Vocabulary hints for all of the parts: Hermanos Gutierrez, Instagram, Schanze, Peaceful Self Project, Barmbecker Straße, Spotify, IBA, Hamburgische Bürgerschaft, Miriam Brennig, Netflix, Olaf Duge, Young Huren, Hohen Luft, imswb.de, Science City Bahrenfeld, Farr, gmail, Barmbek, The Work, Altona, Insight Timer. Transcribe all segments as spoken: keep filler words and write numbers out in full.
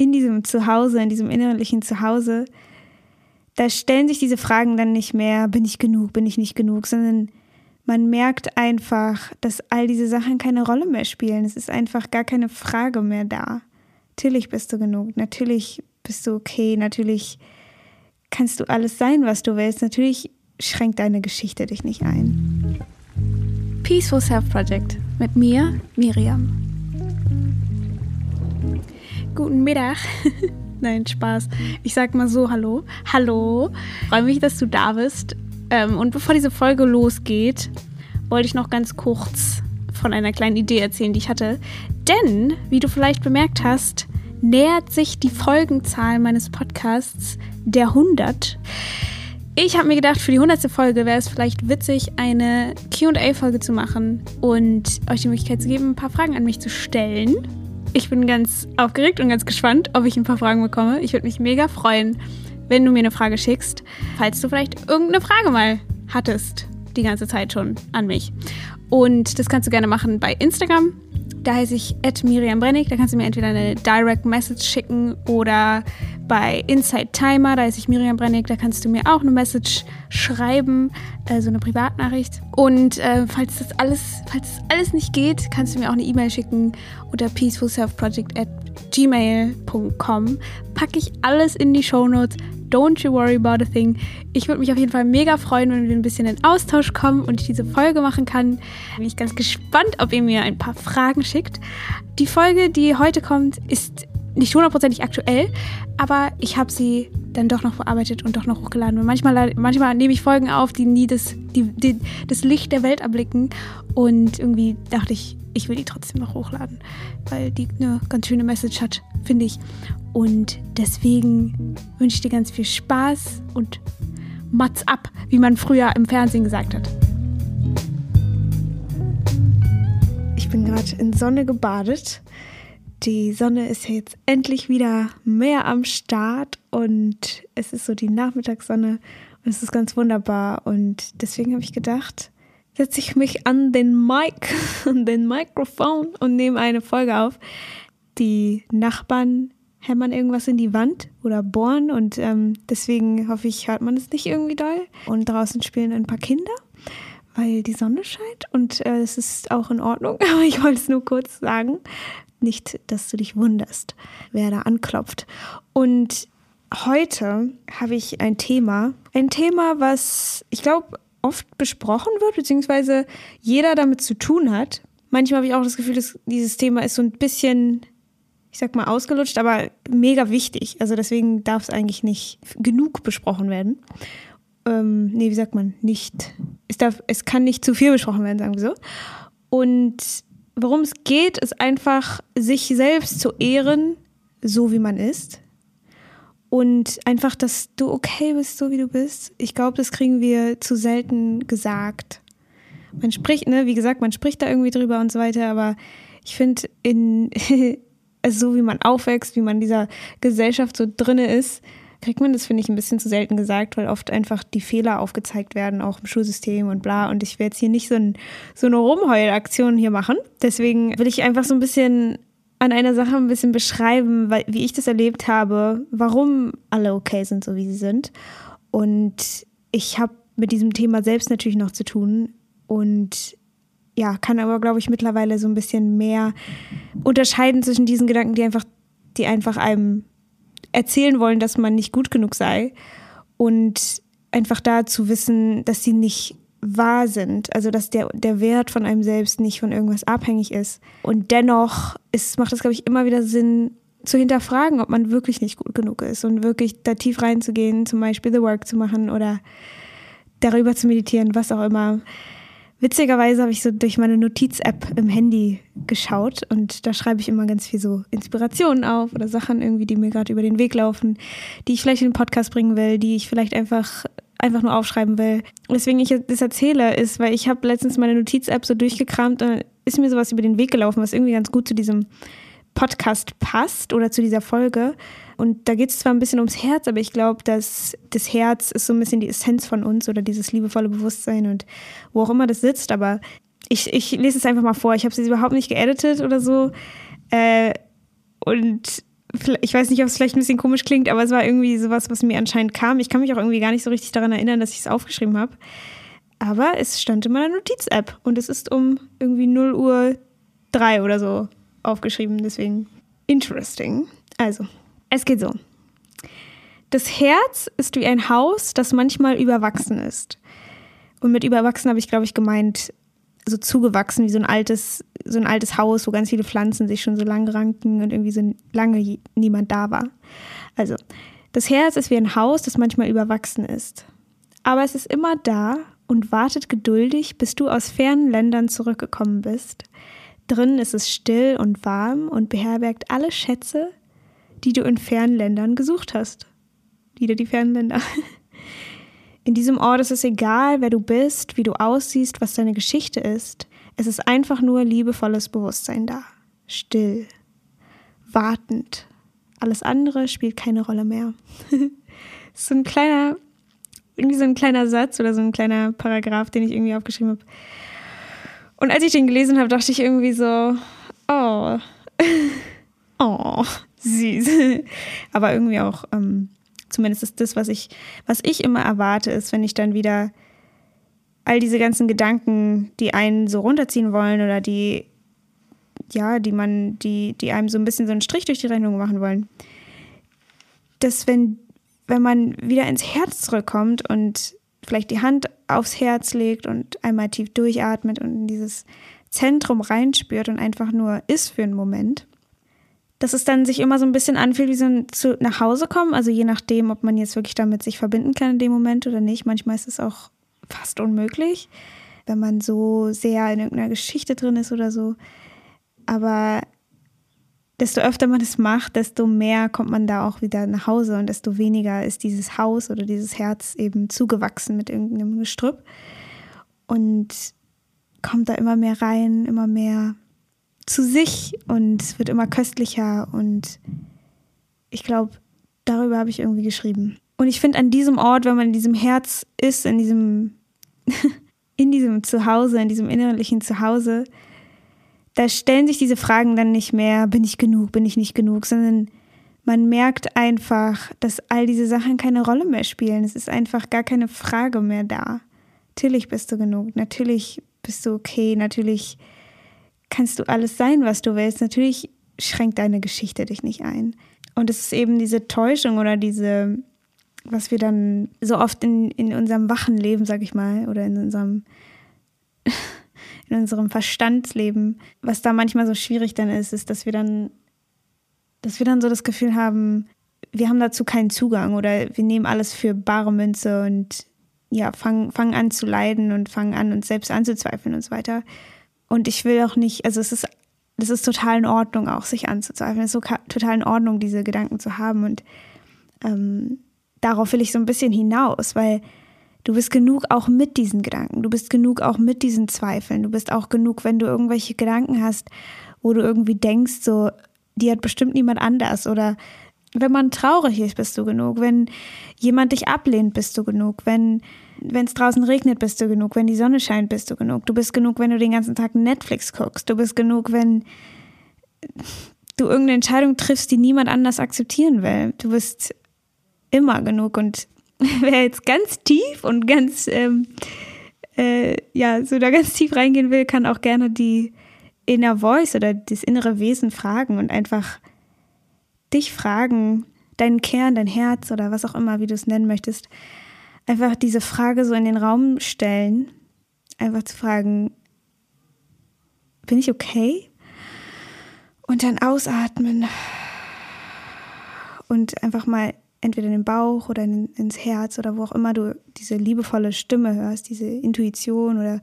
in diesem Zuhause, in diesem innerlichen Zuhause, da stellen sich diese Fragen dann nicht mehr, bin ich genug, bin ich nicht genug, sondern man merkt einfach, dass all diese Sachen keine Rolle mehr spielen. Es ist einfach gar keine Frage mehr da. Natürlich bist du genug, natürlich bist du okay, natürlich kannst du alles sein, was du willst. Natürlich schränkt deine Geschichte dich nicht ein. Peaceful Self Project mit mir, Miriam. Guten Mittag. Nein, Spaß. Ich sag mal so, hallo. Hallo. Freue mich, dass du da bist. Ähm, und bevor diese Folge losgeht, wollte ich noch ganz kurz von einer kleinen Idee erzählen, die ich hatte. Denn, wie du vielleicht bemerkt hast, nähert sich die Folgenzahl meines Podcasts der hundert. Ich habe mir gedacht, für die hundertste Folge wäre es vielleicht witzig, eine Q und A-Folge zu machen und euch die Möglichkeit zu geben, ein paar Fragen an mich zu stellen. Ich bin ganz aufgeregt und ganz gespannt, ob ich ein paar Fragen bekomme. Ich würde mich mega freuen, wenn du mir eine Frage schickst, falls du vielleicht irgendeine Frage mal hattest, die ganze Zeit schon an mich. Und das kannst du gerne machen bei Instagram. Da heiße ich at Miriam Brennig. Da kannst du mir entweder eine Direct Message schicken oder bei Insight Timer, da heiße ich Miriam Brennig. Da kannst du mir auch eine Message schreiben, so also eine Privatnachricht. Und äh, falls, das alles, falls das alles nicht geht, kannst du mir auch eine E-Mail schicken unter peaceful self project at gmail dot com. Packe ich alles in die Shownotes. Don't you worry about a thing. Ich würde mich auf jeden Fall mega freuen, wenn wir ein bisschen in Austausch kommen und ich diese Folge machen kann. Bin ich ganz gespannt, ob ihr mir ein paar Fragen schickt. Die Folge, die heute kommt, ist nicht hundertprozentig aktuell, aber ich habe sie dann doch noch bearbeitet und doch noch hochgeladen. Und manchmal, manchmal nehme ich Folgen auf, die nie das, die, die, das Licht der Welt erblicken. Und irgendwie dachte ich, ich will die trotzdem noch hochladen, weil die eine ganz schöne Message hat, finde ich. Und deswegen wünsche ich dir ganz viel Spaß und Mats ab, wie man früher im Fernsehen gesagt hat. Ich bin gerade in Sonne gebadet. Die Sonne ist jetzt endlich wieder mehr am Start und es ist so die Nachmittagssonne und es ist ganz wunderbar. Und deswegen habe ich gedacht, setze ich mich an den Mic, an den Mikrofon und nehme eine Folge auf. Die Nachbarn hämmern irgendwas in die Wand oder bohren und ähm, deswegen hoffe ich, hört man es nicht irgendwie doll. Und draußen spielen ein paar Kinder, weil die Sonne scheint und äh, es ist auch in Ordnung, aber ich wollte es nur kurz sagen. Nicht, dass du dich wunderst, wer da anklopft. Und heute habe ich ein Thema, ein Thema, was ich glaube oft besprochen wird, beziehungsweise jeder damit zu tun hat. Manchmal habe ich auch das Gefühl, dass dieses Thema ist so ein bisschen, ich sag mal, ausgelutscht, aber mega wichtig. Also deswegen darf es eigentlich nicht genug besprochen werden. Ähm, nee, wie sagt man? Nicht. Es darf, es kann nicht zu viel besprochen werden, sagen wir so. Und worum es geht, ist einfach, sich selbst zu ehren, so wie man ist. Und einfach, dass du okay bist, so wie du bist. Ich glaube, das kriegen wir zu selten gesagt. Man spricht, ne, wie gesagt, man spricht da irgendwie drüber und so weiter, aber ich finde, in so wie man aufwächst, wie man in dieser Gesellschaft so drinne ist, kriegt man das, finde ich, ein bisschen zu selten gesagt, weil oft einfach die Fehler aufgezeigt werden, auch im Schulsystem und bla. Und ich will jetzt hier nicht so, ein, so eine Rumheulaktion hier machen. Deswegen will ich einfach so ein bisschen an einer Sache ein bisschen beschreiben, weil, wie ich das erlebt habe, warum alle okay sind, so wie sie sind. Und ich habe mit diesem Thema selbst natürlich noch zu tun und ja, kann aber, glaube ich, mittlerweile so ein bisschen mehr unterscheiden zwischen diesen Gedanken, die einfach, die einfach einem erzählen wollen, dass man nicht gut genug sei und einfach da zu wissen, dass sie nicht wahr sind, also dass der, der Wert von einem selbst nicht von irgendwas abhängig ist. Und dennoch ist, macht es, glaube ich, immer wieder Sinn, zu hinterfragen, ob man wirklich nicht gut genug ist und wirklich da tief reinzugehen, zum Beispiel The Work zu machen oder darüber zu meditieren, was auch immer. Witzigerweise habe ich so durch meine Notiz-App im Handy geschaut und da schreibe ich immer ganz viel so Inspirationen auf oder Sachen irgendwie, die mir gerade über den Weg laufen, die ich vielleicht in den Podcast bringen will, die ich vielleicht einfach, einfach nur aufschreiben will. Weswegen ich das erzähle, ist, weil ich habe letztens meine Notiz-App so durchgekramt und ist mir sowas über den Weg gelaufen, was irgendwie ganz gut zu diesem Podcast passt oder zu dieser Folge. Und da geht es zwar ein bisschen ums Herz, aber ich glaube, dass das Herz ist so ein bisschen die Essenz von uns oder dieses liebevolle Bewusstsein und wo auch immer das sitzt. Aber ich, ich lese es einfach mal vor. Ich habe es jetzt überhaupt nicht geeditet oder so. Äh, und ich weiß nicht, ob es vielleicht ein bisschen komisch klingt, aber es war irgendwie sowas, was mir anscheinend kam. Ich kann mich auch irgendwie gar nicht so richtig daran erinnern, dass ich es aufgeschrieben habe. Aber es stand in meiner Notiz-App und es ist um irgendwie null Uhr drei oder so aufgeschrieben, deswegen interesting. Also, es geht so. Das Herz ist wie ein Haus, das manchmal überwachsen ist. Und mit überwachsen habe ich, glaube ich, gemeint, so zugewachsen, wie so ein altes, so ein altes Haus, wo ganz viele Pflanzen sich schon so lang ranken und irgendwie so lange niemand da war. Also, das Herz ist wie ein Haus, das manchmal überwachsen ist. Aber es ist immer da und wartet geduldig, bis du aus fernen Ländern zurückgekommen bist. Drinnen ist es still und warm und beherbergt alle Schätze, die du in fernen Ländern gesucht hast. Wieder die fernen Länder. In diesem Ort ist es egal, wer du bist, wie du aussiehst, was deine Geschichte ist. Es ist einfach nur liebevolles Bewusstsein da. Still. Wartend. Alles andere spielt keine Rolle mehr. Das ist so ein kleiner, irgendwie so ein kleiner Satz oder so ein kleiner Paragraph, den ich irgendwie aufgeschrieben habe. Und als ich den gelesen habe, dachte ich irgendwie so, oh, oh, süß. Aber irgendwie auch, ähm, zumindest ist das, was ich, was ich immer erwarte, ist, wenn ich dann wieder all diese ganzen Gedanken, die einen so runterziehen wollen oder die, ja, die man, die, die einem so ein bisschen so einen Strich durch die Rechnung machen wollen, dass wenn, wenn man wieder ins Herz zurückkommt und vielleicht die Hand aufs Herz legt und einmal tief durchatmet und in dieses Zentrum reinspürt und einfach nur ist für einen Moment, dass es dann sich immer so ein bisschen anfühlt wie so ein zu, nach Hause kommen, also je nachdem, ob man jetzt wirklich damit sich verbinden kann in dem Moment oder nicht. Manchmal ist es auch fast unmöglich, wenn man so sehr in irgendeiner Geschichte drin ist oder so. Aber desto öfter man es macht, desto mehr kommt man da auch wieder nach Hause und desto weniger ist dieses Haus oder dieses Herz eben zugewachsen mit irgendeinem Gestrüpp und kommt da immer mehr rein, immer mehr zu sich und wird immer köstlicher und ich glaube, darüber habe ich irgendwie geschrieben. Und ich finde an diesem Ort, wenn man in diesem Herz ist, in diesem, in diesem Zuhause, in diesem innerlichen Zuhause, da stellen sich diese Fragen dann nicht mehr, bin ich genug, bin ich nicht genug, sondern man merkt einfach, dass all diese Sachen keine Rolle mehr spielen. Es ist einfach gar keine Frage mehr da. Natürlich bist du genug, natürlich bist du okay, natürlich kannst du alles sein, was du willst. Natürlich schränkt deine Geschichte dich nicht ein. Und es ist eben diese Täuschung oder diese, was wir dann so oft in, in unserem wachen Leben, sag ich mal, oder in unserem, in unserem Verstandsleben, was da manchmal so schwierig dann ist, ist, dass wir dann, dass wir dann so das Gefühl haben, wir haben dazu keinen Zugang oder wir nehmen alles für bare Münze und ja, fangen, fangen an zu leiden und fangen an, uns selbst anzuzweifeln und so weiter. Und ich will auch nicht, also es ist, das ist total in Ordnung auch, sich anzuzweifeln. Es ist so ka- total in Ordnung, diese Gedanken zu haben. Und ähm, darauf will ich so ein bisschen hinaus, weil du bist genug auch mit diesen Gedanken. Du bist genug auch mit diesen Zweifeln. Du bist auch genug, wenn du irgendwelche Gedanken hast, wo du irgendwie denkst, so, die hat bestimmt niemand anders. Oder wenn man traurig ist, bist du genug. Wenn jemand dich ablehnt, bist du genug. Wenn Wenn es draußen regnet, bist du genug. Wenn die Sonne scheint, bist du genug. Du bist genug, wenn du den ganzen Tag Netflix guckst. Du bist genug, wenn du irgendeine Entscheidung triffst, die niemand anders akzeptieren will. Du bist immer genug. Und wer jetzt ganz tief und ganz, ähm, äh, ja, so da ganz tief reingehen will, kann auch gerne die Inner Voice oder das innere Wesen fragen und einfach dich fragen, deinen Kern, dein Herz oder was auch immer, wie du es nennen möchtest, einfach diese Frage so in den Raum stellen, einfach zu fragen, bin ich okay? Und dann ausatmen und einfach mal entweder in den Bauch oder in, ins Herz oder wo auch immer du diese liebevolle Stimme hörst, diese Intuition oder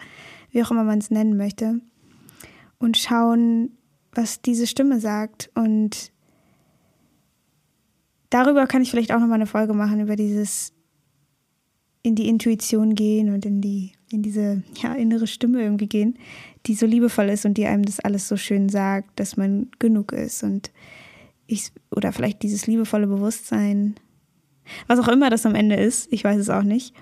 wie auch immer man es nennen möchte und schauen, was diese Stimme sagt. Und darüber kann ich vielleicht auch nochmal eine Folge machen, über dieses in die Intuition gehen und in die in diese ja, innere Stimme irgendwie gehen, die so liebevoll ist und die einem das alles so schön sagt, dass man genug ist und ich oder vielleicht dieses liebevolle Bewusstsein, was auch immer das am Ende ist, ich weiß es auch nicht.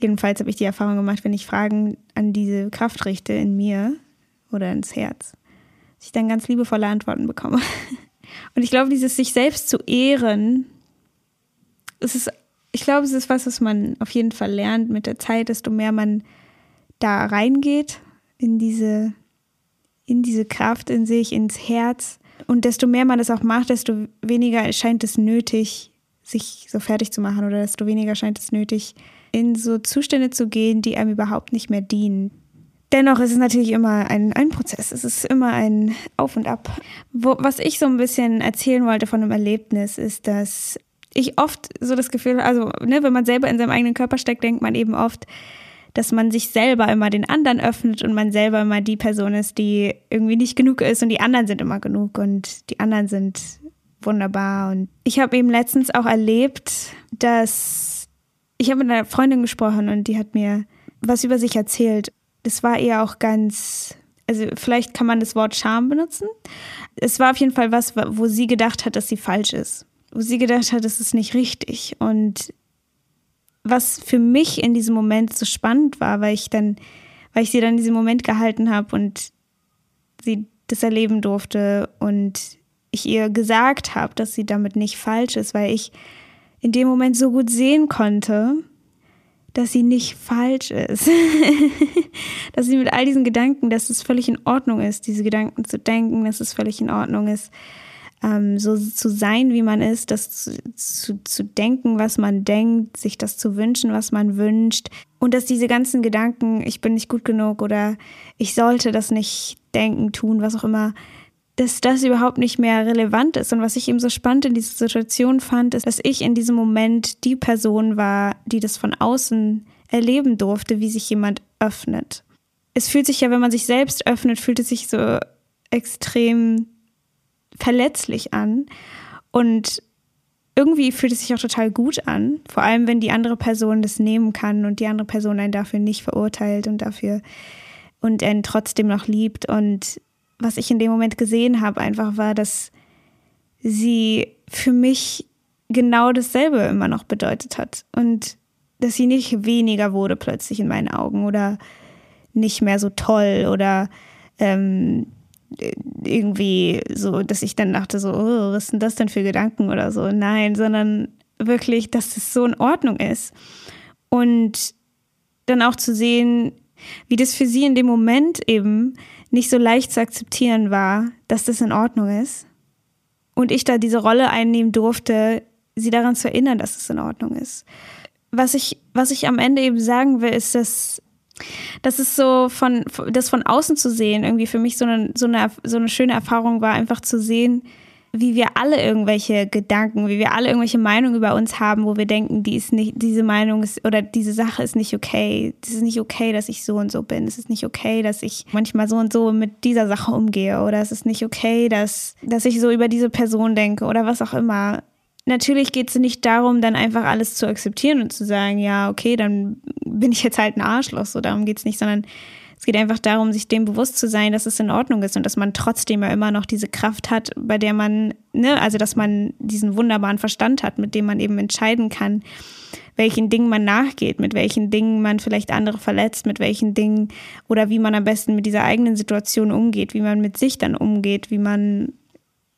Jedenfalls habe ich die Erfahrung gemacht, wenn ich Fragen an diese Kraft richte in mir oder ins Herz, dass ich dann ganz liebevolle Antworten bekomme. Und ich glaube, dieses sich selbst zu ehren, es ist, ich glaube, es ist was, was man auf jeden Fall lernt mit der Zeit, desto mehr man da reingeht in diese, in diese Kraft in sich, ins Herz. Und desto mehr man das auch macht, desto weniger scheint es nötig, sich so fertig zu machen, oder desto weniger scheint es nötig, in so Zustände zu gehen, die einem überhaupt nicht mehr dienen. Dennoch ist es natürlich immer ein, ein Prozess, es ist immer ein Auf und Ab. Wo, was ich so ein bisschen erzählen wollte von einem Erlebnis, ist, dass ich oft so das Gefühl, also ne, wenn man selber in seinem eigenen Körper steckt, denkt man eben oft, dass man sich selber immer den anderen öffnet und man selber immer die Person ist, die irgendwie nicht genug ist und die anderen sind immer genug und die anderen sind wunderbar. Und ich habe eben letztens auch erlebt, dass ich habe mit einer Freundin gesprochen und die hat mir was über sich erzählt. Das war eher auch ganz, also vielleicht kann man das Wort Scham benutzen. Es war auf jeden Fall was, wo sie gedacht hat, dass sie falsch ist. Wo sie gedacht hat, das ist nicht richtig. Und was für mich in diesem Moment so spannend war, weil ich dann, weil ich sie dann in diesem Moment gehalten habe und sie das erleben durfte und ich ihr gesagt habe, dass sie damit nicht falsch ist, weil ich in dem Moment so gut sehen konnte, dass sie nicht falsch ist. Dass sie mit all diesen Gedanken, dass es völlig in Ordnung ist, diese Gedanken zu denken, dass es völlig in Ordnung ist, ähm, so zu sein, wie man ist, das zu, zu, zu denken, was man denkt, sich das zu wünschen, was man wünscht. Und dass diese ganzen Gedanken, ich bin nicht gut genug oder ich sollte das nicht denken, tun, was auch immer, dass das überhaupt nicht mehr relevant ist. Und was ich eben so spannend in dieser Situation fand, ist, dass ich in diesem Moment die Person war, die das von außen erleben durfte, wie sich jemand öffnet. Es fühlt sich ja, wenn man sich selbst öffnet, fühlt es sich so extrem verletzlich an. Und irgendwie fühlt es sich auch total gut an, vor allem wenn die andere Person das nehmen kann und die andere Person einen dafür nicht verurteilt und dafür und einen trotzdem noch liebt. Und was ich in dem Moment gesehen habe, einfach war, dass sie für mich genau dasselbe immer noch bedeutet hat. Und dass sie nicht weniger wurde plötzlich in meinen Augen oder nicht mehr so toll oder ähm, irgendwie so, dass ich dann dachte so, oh, was sind das denn für Gedanken oder so. Nein, sondern wirklich, dass es so in Ordnung ist. Und dann auch zu sehen, wie das für sie in dem Moment eben nicht so leicht zu akzeptieren war, dass das in Ordnung ist. Und ich da diese Rolle einnehmen durfte, sie daran zu erinnern, dass es in Ordnung ist. Was ich, was ich am Ende eben sagen will, ist, dass, dass es so von, das von außen zu sehen, irgendwie für mich so eine, so eine, so eine schöne Erfahrung war, einfach zu sehen, wie wir alle irgendwelche Gedanken, wie wir alle irgendwelche Meinungen über uns haben, wo wir denken, die ist nicht, diese Meinung ist oder diese Sache ist nicht okay. Es ist nicht okay, dass ich so und so bin. Es ist nicht okay, dass ich manchmal so und so mit dieser Sache umgehe. Oder es ist nicht okay, dass, dass ich so über diese Person denke oder was auch immer. Natürlich geht es nicht darum, dann einfach alles zu akzeptieren und zu sagen, ja, okay, dann bin ich jetzt halt ein Arschloch. So, darum geht es nicht, sondern es geht einfach darum, sich dem bewusst zu sein, dass es in Ordnung ist und dass man trotzdem ja immer noch diese Kraft hat, bei der man, ne, also dass man diesen wunderbaren Verstand hat, mit dem man eben entscheiden kann, welchen Dingen man nachgeht, mit welchen Dingen man vielleicht andere verletzt, mit welchen Dingen oder wie man am besten mit dieser eigenen Situation umgeht, wie man mit sich dann umgeht, wie man,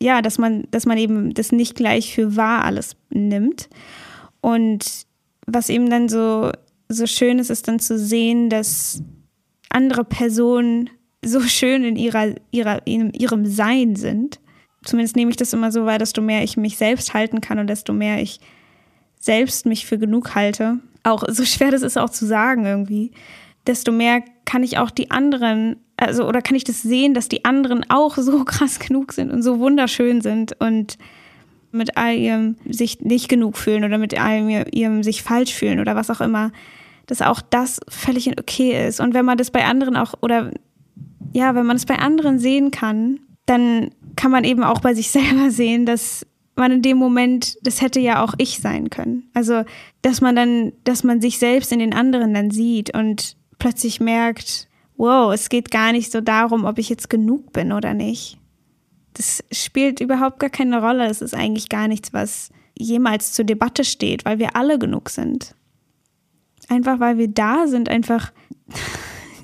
ja, dass man, dass man eben das nicht gleich für wahr alles nimmt. Und was eben dann so, so schön ist, ist dann zu sehen, dass andere Personen so schön in ihrer, ihrer, in ihrem Sein sind. Zumindest nehme ich das immer so wahr, desto mehr ich mich selbst halten kann und desto mehr ich selbst mich für genug halte, auch so schwer das ist auch zu sagen irgendwie, desto mehr kann ich auch die anderen, also oder kann ich das sehen, dass die anderen auch so krass genug sind und so wunderschön sind und mit all ihrem sich nicht genug fühlen oder mit all ihrem, ihrem sich falsch fühlen oder was auch immer, dass auch das völlig okay ist. Und wenn man das bei anderen auch, oder ja, wenn man es bei anderen sehen kann, dann kann man eben auch bei sich selber sehen, dass man in dem Moment, das hätte ja auch ich sein können. Also, dass man dann, dass man sich selbst in den anderen dann sieht und plötzlich merkt, wow, es geht gar nicht so darum, ob ich jetzt genug bin oder nicht. Das spielt überhaupt gar keine Rolle. Das ist eigentlich gar nichts, was jemals zur Debatte steht, weil wir alle genug sind. Einfach weil wir da sind, einfach,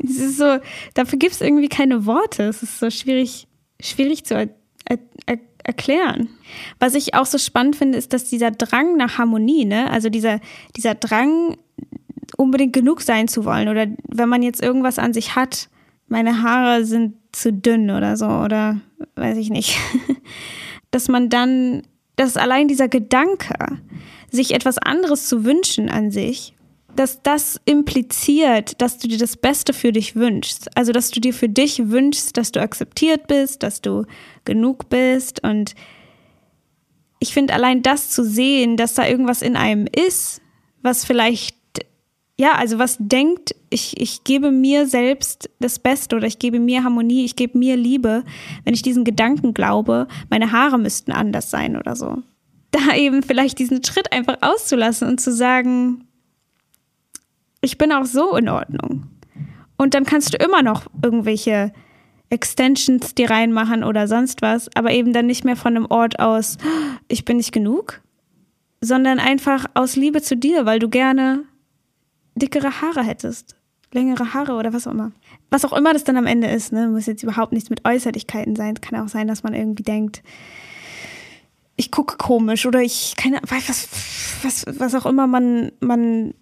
es ist so, dafür gibt es irgendwie keine Worte. Es ist so schwierig, schwierig zu er, er, er, erklären. Was ich auch so spannend finde, ist, dass dieser Drang nach Harmonie, ne? Also dieser, dieser Drang, unbedingt genug sein zu wollen. Oder wenn man jetzt irgendwas an sich hat, meine Haare sind zu dünn oder so, oder weiß ich nicht. Dass man dann, dass allein dieser Gedanke, sich etwas anderes zu wünschen an sich, dass das impliziert, dass du dir das Beste für dich wünschst. Also, dass du dir für dich wünschst, dass du akzeptiert bist, dass du genug bist. Und ich finde, allein das zu sehen, dass da irgendwas in einem ist, was vielleicht, ja, also was denkt, ich, ich gebe mir selbst das Beste oder ich gebe mir Harmonie, ich gebe mir Liebe, wenn ich diesen Gedanken glaube, meine Haare müssten anders sein oder so. Da eben vielleicht diesen Schritt einfach auszulassen und zu sagen, ich bin auch so in Ordnung. Und dann kannst du immer noch irgendwelche Extensions die reinmachen oder sonst was, aber eben dann nicht mehr von einem Ort aus, ich bin nicht genug, sondern einfach aus Liebe zu dir, weil du gerne dickere Haare hättest, längere Haare oder was auch immer. Was auch immer das dann am Ende ist, ne? Muss jetzt überhaupt nichts mit Äußerlichkeiten sein. Es kann auch sein, dass man irgendwie denkt, ich gucke komisch oder ich, keine Ahnung, was, was, was auch immer man, man,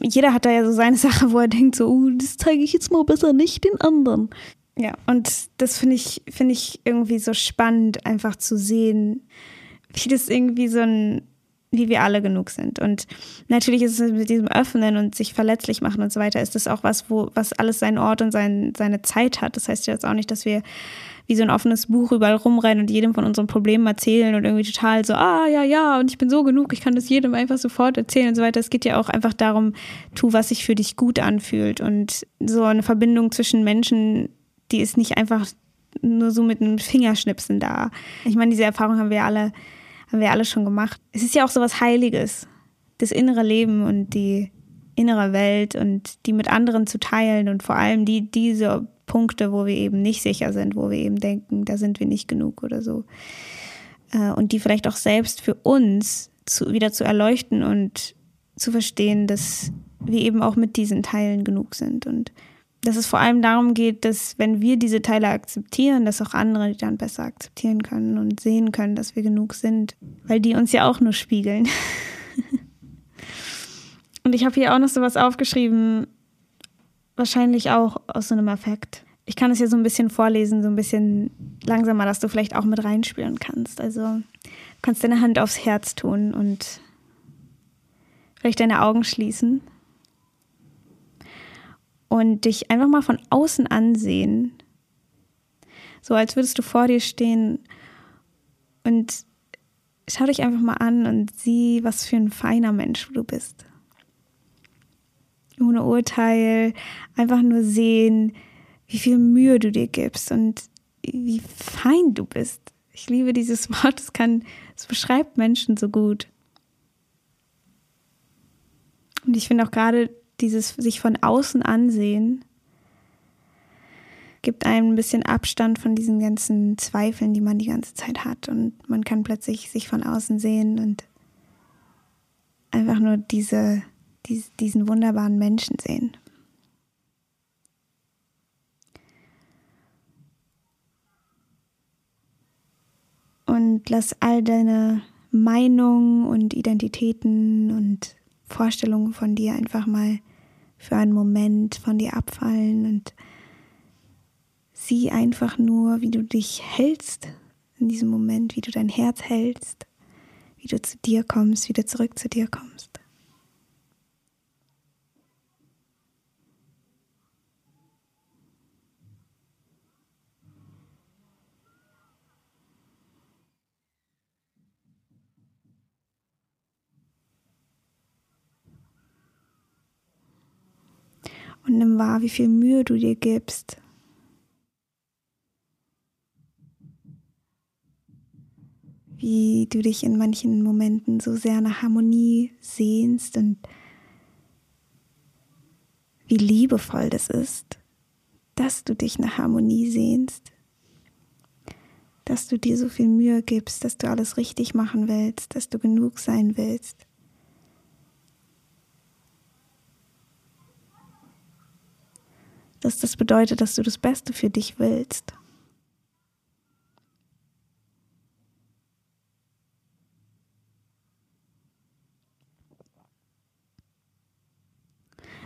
jeder hat da ja so seine Sache, wo er denkt so, uh, das zeige ich jetzt mal besser nicht den anderen. Ja, und das finde ich, finde ich irgendwie so spannend, einfach zu sehen, wie das irgendwie so ein, wie wir alle genug sind. Und natürlich ist es mit diesem Öffnen und sich verletzlich machen und so weiter, ist das auch was, wo, was alles seinen Ort und sein, seine Zeit hat. Das heißt ja jetzt auch nicht, dass wir wie so ein offenes Buch überall rumrennen und jedem von unseren Problemen erzählen und irgendwie total so, ah, ja, ja, und ich bin so genug, ich kann das jedem einfach sofort erzählen und so weiter. Es geht ja auch einfach darum, tu, was sich für dich gut anfühlt. Und so eine Verbindung zwischen Menschen, die ist nicht einfach nur so mit einem Fingerschnipsen da. Ich meine, diese Erfahrung haben wir alle, haben wir alle schon gemacht. Es ist ja auch so was Heiliges, das innere Leben und die innere Welt und die mit anderen zu teilen und vor allem die, diese Punkte, wo wir eben nicht sicher sind, wo wir eben denken, da sind wir nicht genug oder so. Und die vielleicht auch selbst für uns zu, wieder zu erleuchten und zu verstehen, dass wir eben auch mit diesen Teilen genug sind. Und dass es vor allem darum geht, dass wenn wir diese Teile akzeptieren, dass auch andere die dann besser akzeptieren können und sehen können, dass wir genug sind. Weil die uns ja auch nur spiegeln. Und ich habe hier auch noch sowas aufgeschrieben, wahrscheinlich auch aus so einem Affekt. Ich kann es ja so ein bisschen vorlesen, so ein bisschen langsamer, dass du vielleicht auch mit reinspüren kannst. Also du kannst deine Hand aufs Herz tun und vielleicht deine Augen schließen und dich einfach mal von außen ansehen. So als würdest du vor dir stehen und schau dich einfach mal an und sieh, was für ein feiner Mensch du bist. Ohne Urteil, einfach nur sehen, wie viel Mühe du dir gibst und wie fein du bist. Ich liebe dieses Wort, es kann, es beschreibt Menschen so gut. Und ich finde auch gerade dieses sich von außen ansehen, gibt einem ein bisschen Abstand von diesen ganzen Zweifeln, die man die ganze Zeit hat. Und man kann plötzlich sich von außen sehen und einfach nur diese... diesen wunderbaren Menschen sehen. Und lass all deine Meinungen und Identitäten und Vorstellungen von dir einfach mal für einen Moment von dir abfallen und sieh einfach nur, wie du dich hältst in diesem Moment, wie du dein Herz hältst, wie du zu dir kommst, wie du zurück zu dir kommst. Und nimm wahr, wie viel Mühe du dir gibst. Wie du dich in manchen Momenten so sehr nach Harmonie sehnst und wie liebevoll das ist, dass du dich nach Harmonie sehnst. Dass du dir so viel Mühe gibst, dass du alles richtig machen willst, dass du genug sein willst. Dass das bedeutet, dass du das Beste für dich willst.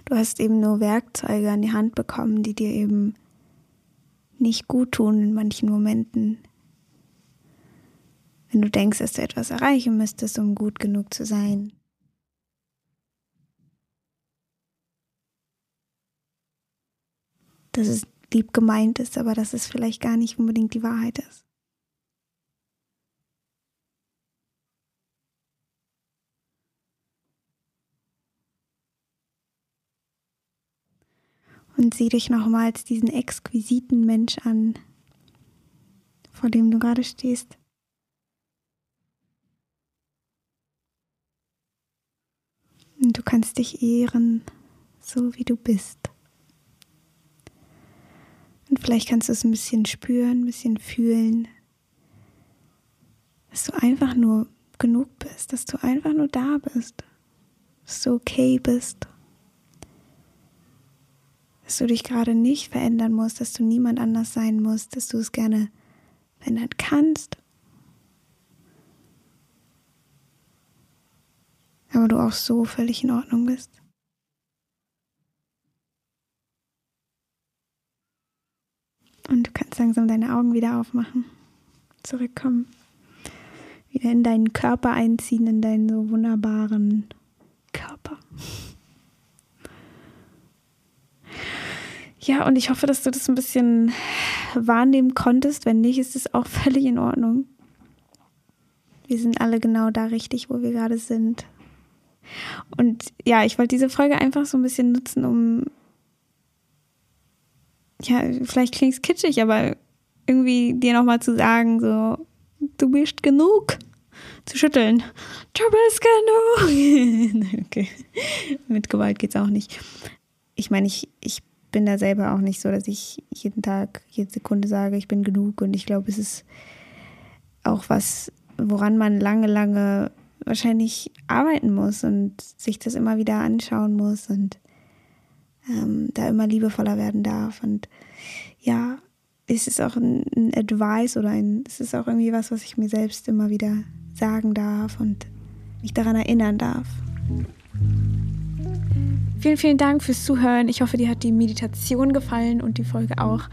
Du hast eben nur Werkzeuge an die Hand bekommen, die dir eben nicht gut tun in manchen Momenten. Wenn du denkst, dass du etwas erreichen müsstest, um gut genug zu sein. Dass es lieb gemeint ist, aber dass es vielleicht gar nicht unbedingt die Wahrheit ist. Und sieh dich nochmals diesen exquisiten Mensch an, vor dem du gerade stehst. Und du kannst dich ehren, so wie du bist. Und vielleicht kannst du es ein bisschen spüren, ein bisschen fühlen, dass du einfach nur genug bist, dass du einfach nur da bist, dass du okay bist. Dass du dich gerade nicht verändern musst, dass du niemand anders sein musst, dass du es gerne verändern kannst. Aber du auch so völlig in Ordnung bist. Und du kannst langsam deine Augen wieder aufmachen, zurückkommen, wieder in deinen Körper einziehen, in deinen so wunderbaren Körper. Ja, und ich hoffe, dass du das ein bisschen wahrnehmen konntest. Wenn nicht, ist es auch völlig in Ordnung. Wir sind alle genau da richtig, wo wir gerade sind. Und ja, ich wollte diese Folge einfach so ein bisschen nutzen, um... Ja, vielleicht klingt es kitschig, aber irgendwie dir nochmal zu sagen, so, du bist genug. Zu schütteln. Du bist genug. Okay, mit Gewalt geht's auch nicht. Ich meine, ich... ich bin da selber auch nicht so, dass ich jeden Tag, jede Sekunde sage, ich bin genug. Und ich glaube, es ist auch was, woran man lange, lange wahrscheinlich arbeiten muss und sich das immer wieder anschauen muss und ähm, da immer liebevoller werden darf. Und ja, es ist auch ein, ein Advice oder ein, es ist auch irgendwie was, was ich mir selbst immer wieder sagen darf und mich daran erinnern darf. Vielen, vielen Dank fürs Zuhören. Ich hoffe, dir hat die Meditation gefallen und die Folge auch.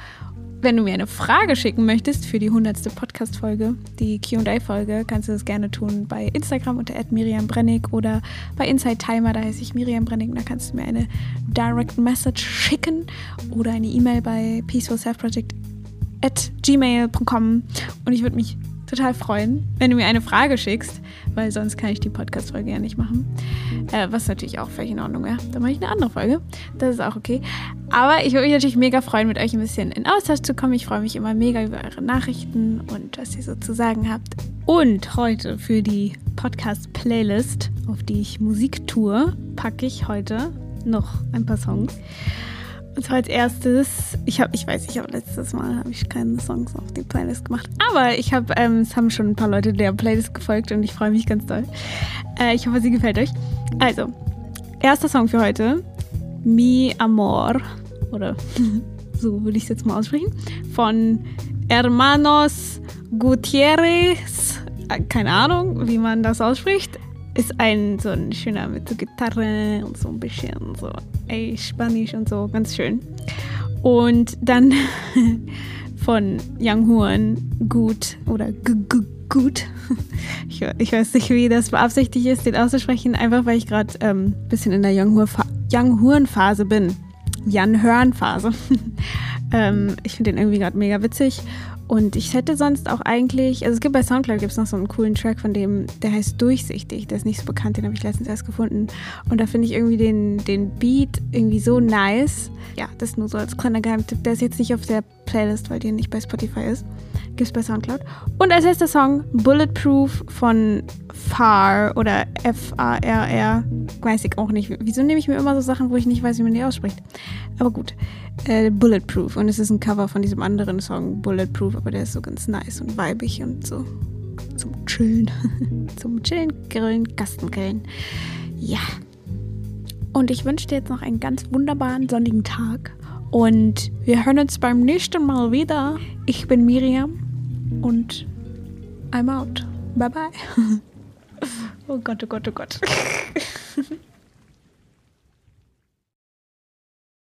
Wenn du mir eine Frage schicken möchtest für die hundertste Podcast-Folge, die Q und A-Folge, kannst du das gerne tun bei Instagram unter at Miriam Brennig oder bei Insight Timer, da heiße ich Miriam Brennig. Da kannst du mir eine Direct Message schicken oder eine E-Mail bei peaceful self project at gmail dot com und ich würde mich total freuen, wenn du mir eine Frage schickst, weil sonst kann ich die Podcast-Folge ja nicht machen. Äh, was natürlich auch völlig in Ordnung wäre. Dann mache ich eine andere Folge. Das ist auch okay. Aber ich würde mich natürlich mega freuen, mit euch ein bisschen in Austausch zu kommen. Ich freue mich immer mega über eure Nachrichten und was ihr so zu sagen habt. Und heute für die Podcast-Playlist, auf die ich Musik tue, packe ich heute noch ein paar Songs. Und zwar als erstes, ich habe, ich weiß, ich habe letztes Mal habe ich keine Songs auf die Playlist gemacht, aber ich habe, ähm, es haben schon ein paar Leute der Playlist gefolgt und ich freue mich ganz doll. Äh, ich hoffe, sie gefällt euch. Also, erster Song für heute, Mi Amor, oder so würde ich es jetzt mal aussprechen, von Hermanos Gutierrez, keine Ahnung, wie man das ausspricht. Ist ein so ein schöner mit so Gitarre und so ein bisschen so ey, Spanisch und so, ganz schön. Und dann von Young Huren, gut oder gut. Ich, ich weiß nicht, wie das beabsichtigt ist, den auszusprechen, einfach weil ich gerade ein ähm, bisschen in der Young Huren Phase bin. Young Huren Phase. ähm, ich finde den irgendwie gerade mega witzig. Und ich hätte sonst auch eigentlich, also es gibt bei Soundcloud gibt's noch so einen coolen Track von dem, der heißt Durchsichtig, der ist nicht so bekannt, den habe ich letztens erst gefunden. Und da finde ich irgendwie den, den Beat irgendwie so nice. Ja, das nur so als kleiner Geheimtipp, der ist jetzt nicht auf der Playlist, weil die nicht bei Spotify ist. Gibt's bei Soundcloud. Und als letzter Song Bulletproof von Farr oder F A R R, weiß ich auch nicht. Wieso nehme ich mir immer so Sachen, wo ich nicht weiß, wie man die ausspricht? Aber gut, äh, Bulletproof. Und es ist ein Cover von diesem anderen Song Bulletproof, aber der ist so ganz nice und weibig und so zum Chillen. Zum Chillen, Grillen, Gastengrillen. Ja. Und ich wünsche dir jetzt noch einen ganz wunderbaren sonnigen Tag. Und wir hören uns beim nächsten Mal wieder. Ich bin Miriam und I'm out. Bye bye. Oh Gott, oh Gott, oh Gott.